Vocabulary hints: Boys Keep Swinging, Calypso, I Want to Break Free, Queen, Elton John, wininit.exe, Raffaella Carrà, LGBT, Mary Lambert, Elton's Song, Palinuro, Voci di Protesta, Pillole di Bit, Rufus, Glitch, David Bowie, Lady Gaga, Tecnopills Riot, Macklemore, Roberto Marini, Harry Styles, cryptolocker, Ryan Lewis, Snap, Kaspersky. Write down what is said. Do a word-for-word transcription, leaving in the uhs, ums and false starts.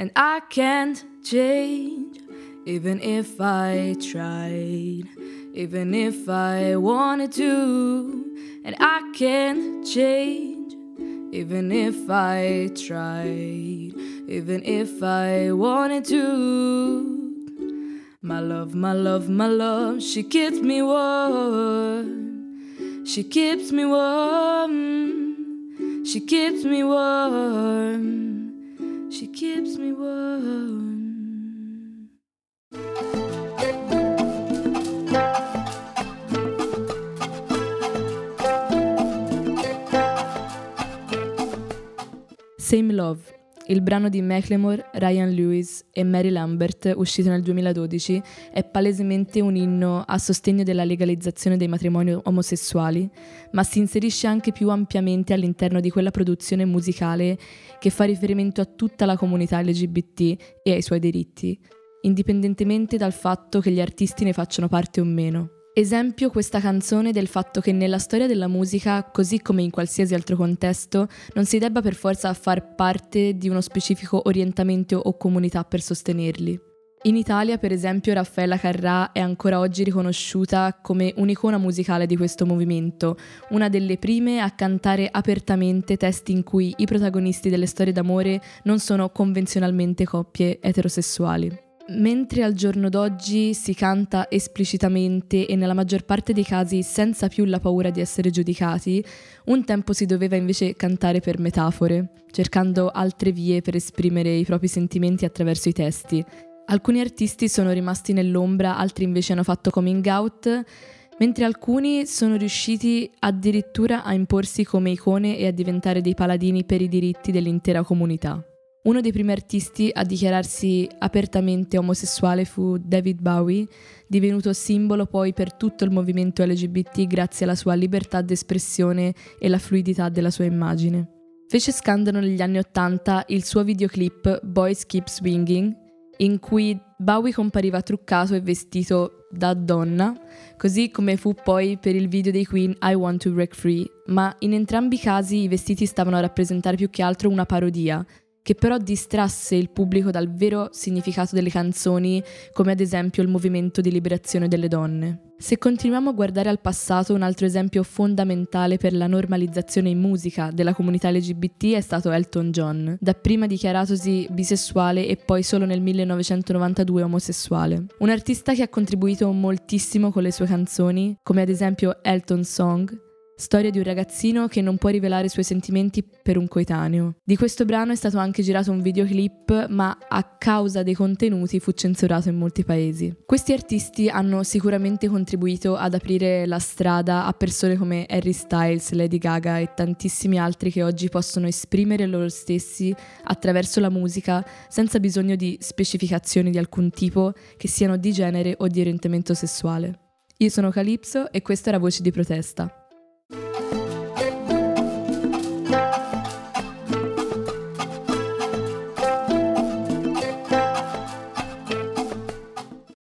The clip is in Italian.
And I can't change, even if I tried, even if I wanted to. And I can't change, even if I tried, even if I wanted to. My love, my love, my love, she keeps me warm. She keeps me warm. She keeps me warm. She keeps me warm. Same Love, il brano di Macklemore, Ryan Lewis e Mary Lambert, uscito nel duemiladodici, è palesemente un inno a sostegno della legalizzazione dei matrimoni omosessuali, ma si inserisce anche più ampiamente all'interno di quella produzione musicale che fa riferimento a tutta la comunità L G B T e ai suoi diritti, indipendentemente dal fatto che gli artisti ne facciano parte o meno. Esempio questa canzone del fatto che nella storia della musica, così come in qualsiasi altro contesto, non si debba per forza far parte di uno specifico orientamento o comunità per sostenerli. In Italia, per esempio, Raffaella Carrà è ancora oggi riconosciuta come un'icona musicale di questo movimento, una delle prime a cantare apertamente testi in cui i protagonisti delle storie d'amore non sono convenzionalmente coppie eterosessuali. Mentre al giorno d'oggi si canta esplicitamente e nella maggior parte dei casi senza più la paura di essere giudicati, un tempo si doveva invece cantare per metafore, cercando altre vie per esprimere i propri sentimenti attraverso i testi. Alcuni artisti sono rimasti nell'ombra, altri invece hanno fatto coming out, mentre alcuni sono riusciti addirittura a imporsi come icone e a diventare dei paladini per i diritti dell'intera comunità. Uno dei primi artisti a dichiararsi apertamente omosessuale fu David Bowie, divenuto simbolo poi per tutto il movimento L G B T grazie alla sua libertà d'espressione e la fluidità della sua immagine. Fece scandalo negli anni Ottanta il suo videoclip Boys Keep Swinging, in cui Bowie compariva truccato e vestito da donna, così come fu poi per il video dei Queen I Want to Break Free, ma in entrambi i casi i vestiti stavano a rappresentare più che altro una parodia, che però distrasse il pubblico dal vero significato delle canzoni, come ad esempio il movimento di liberazione delle donne. Se continuiamo a guardare al passato, un altro esempio fondamentale per la normalizzazione in musica della comunità L G B T è stato Elton John, dapprima dichiaratosi bisessuale e poi solo nel millenovecentonovantadue omosessuale. Un artista che ha contribuito moltissimo con le sue canzoni, come ad esempio Elton's Song, storia di un ragazzino che non può rivelare i suoi sentimenti per un coetaneo. Di questo brano è stato anche girato un videoclip, ma a causa dei contenuti fu censurato in molti paesi. Questi artisti hanno sicuramente contribuito ad aprire la strada a persone come Harry Styles, Lady Gaga e tantissimi altri che oggi possono esprimere loro stessi attraverso la musica senza bisogno di specificazioni di alcun tipo, che siano di genere o di orientamento sessuale. Io sono Calypso e questa era Voci di Protesta.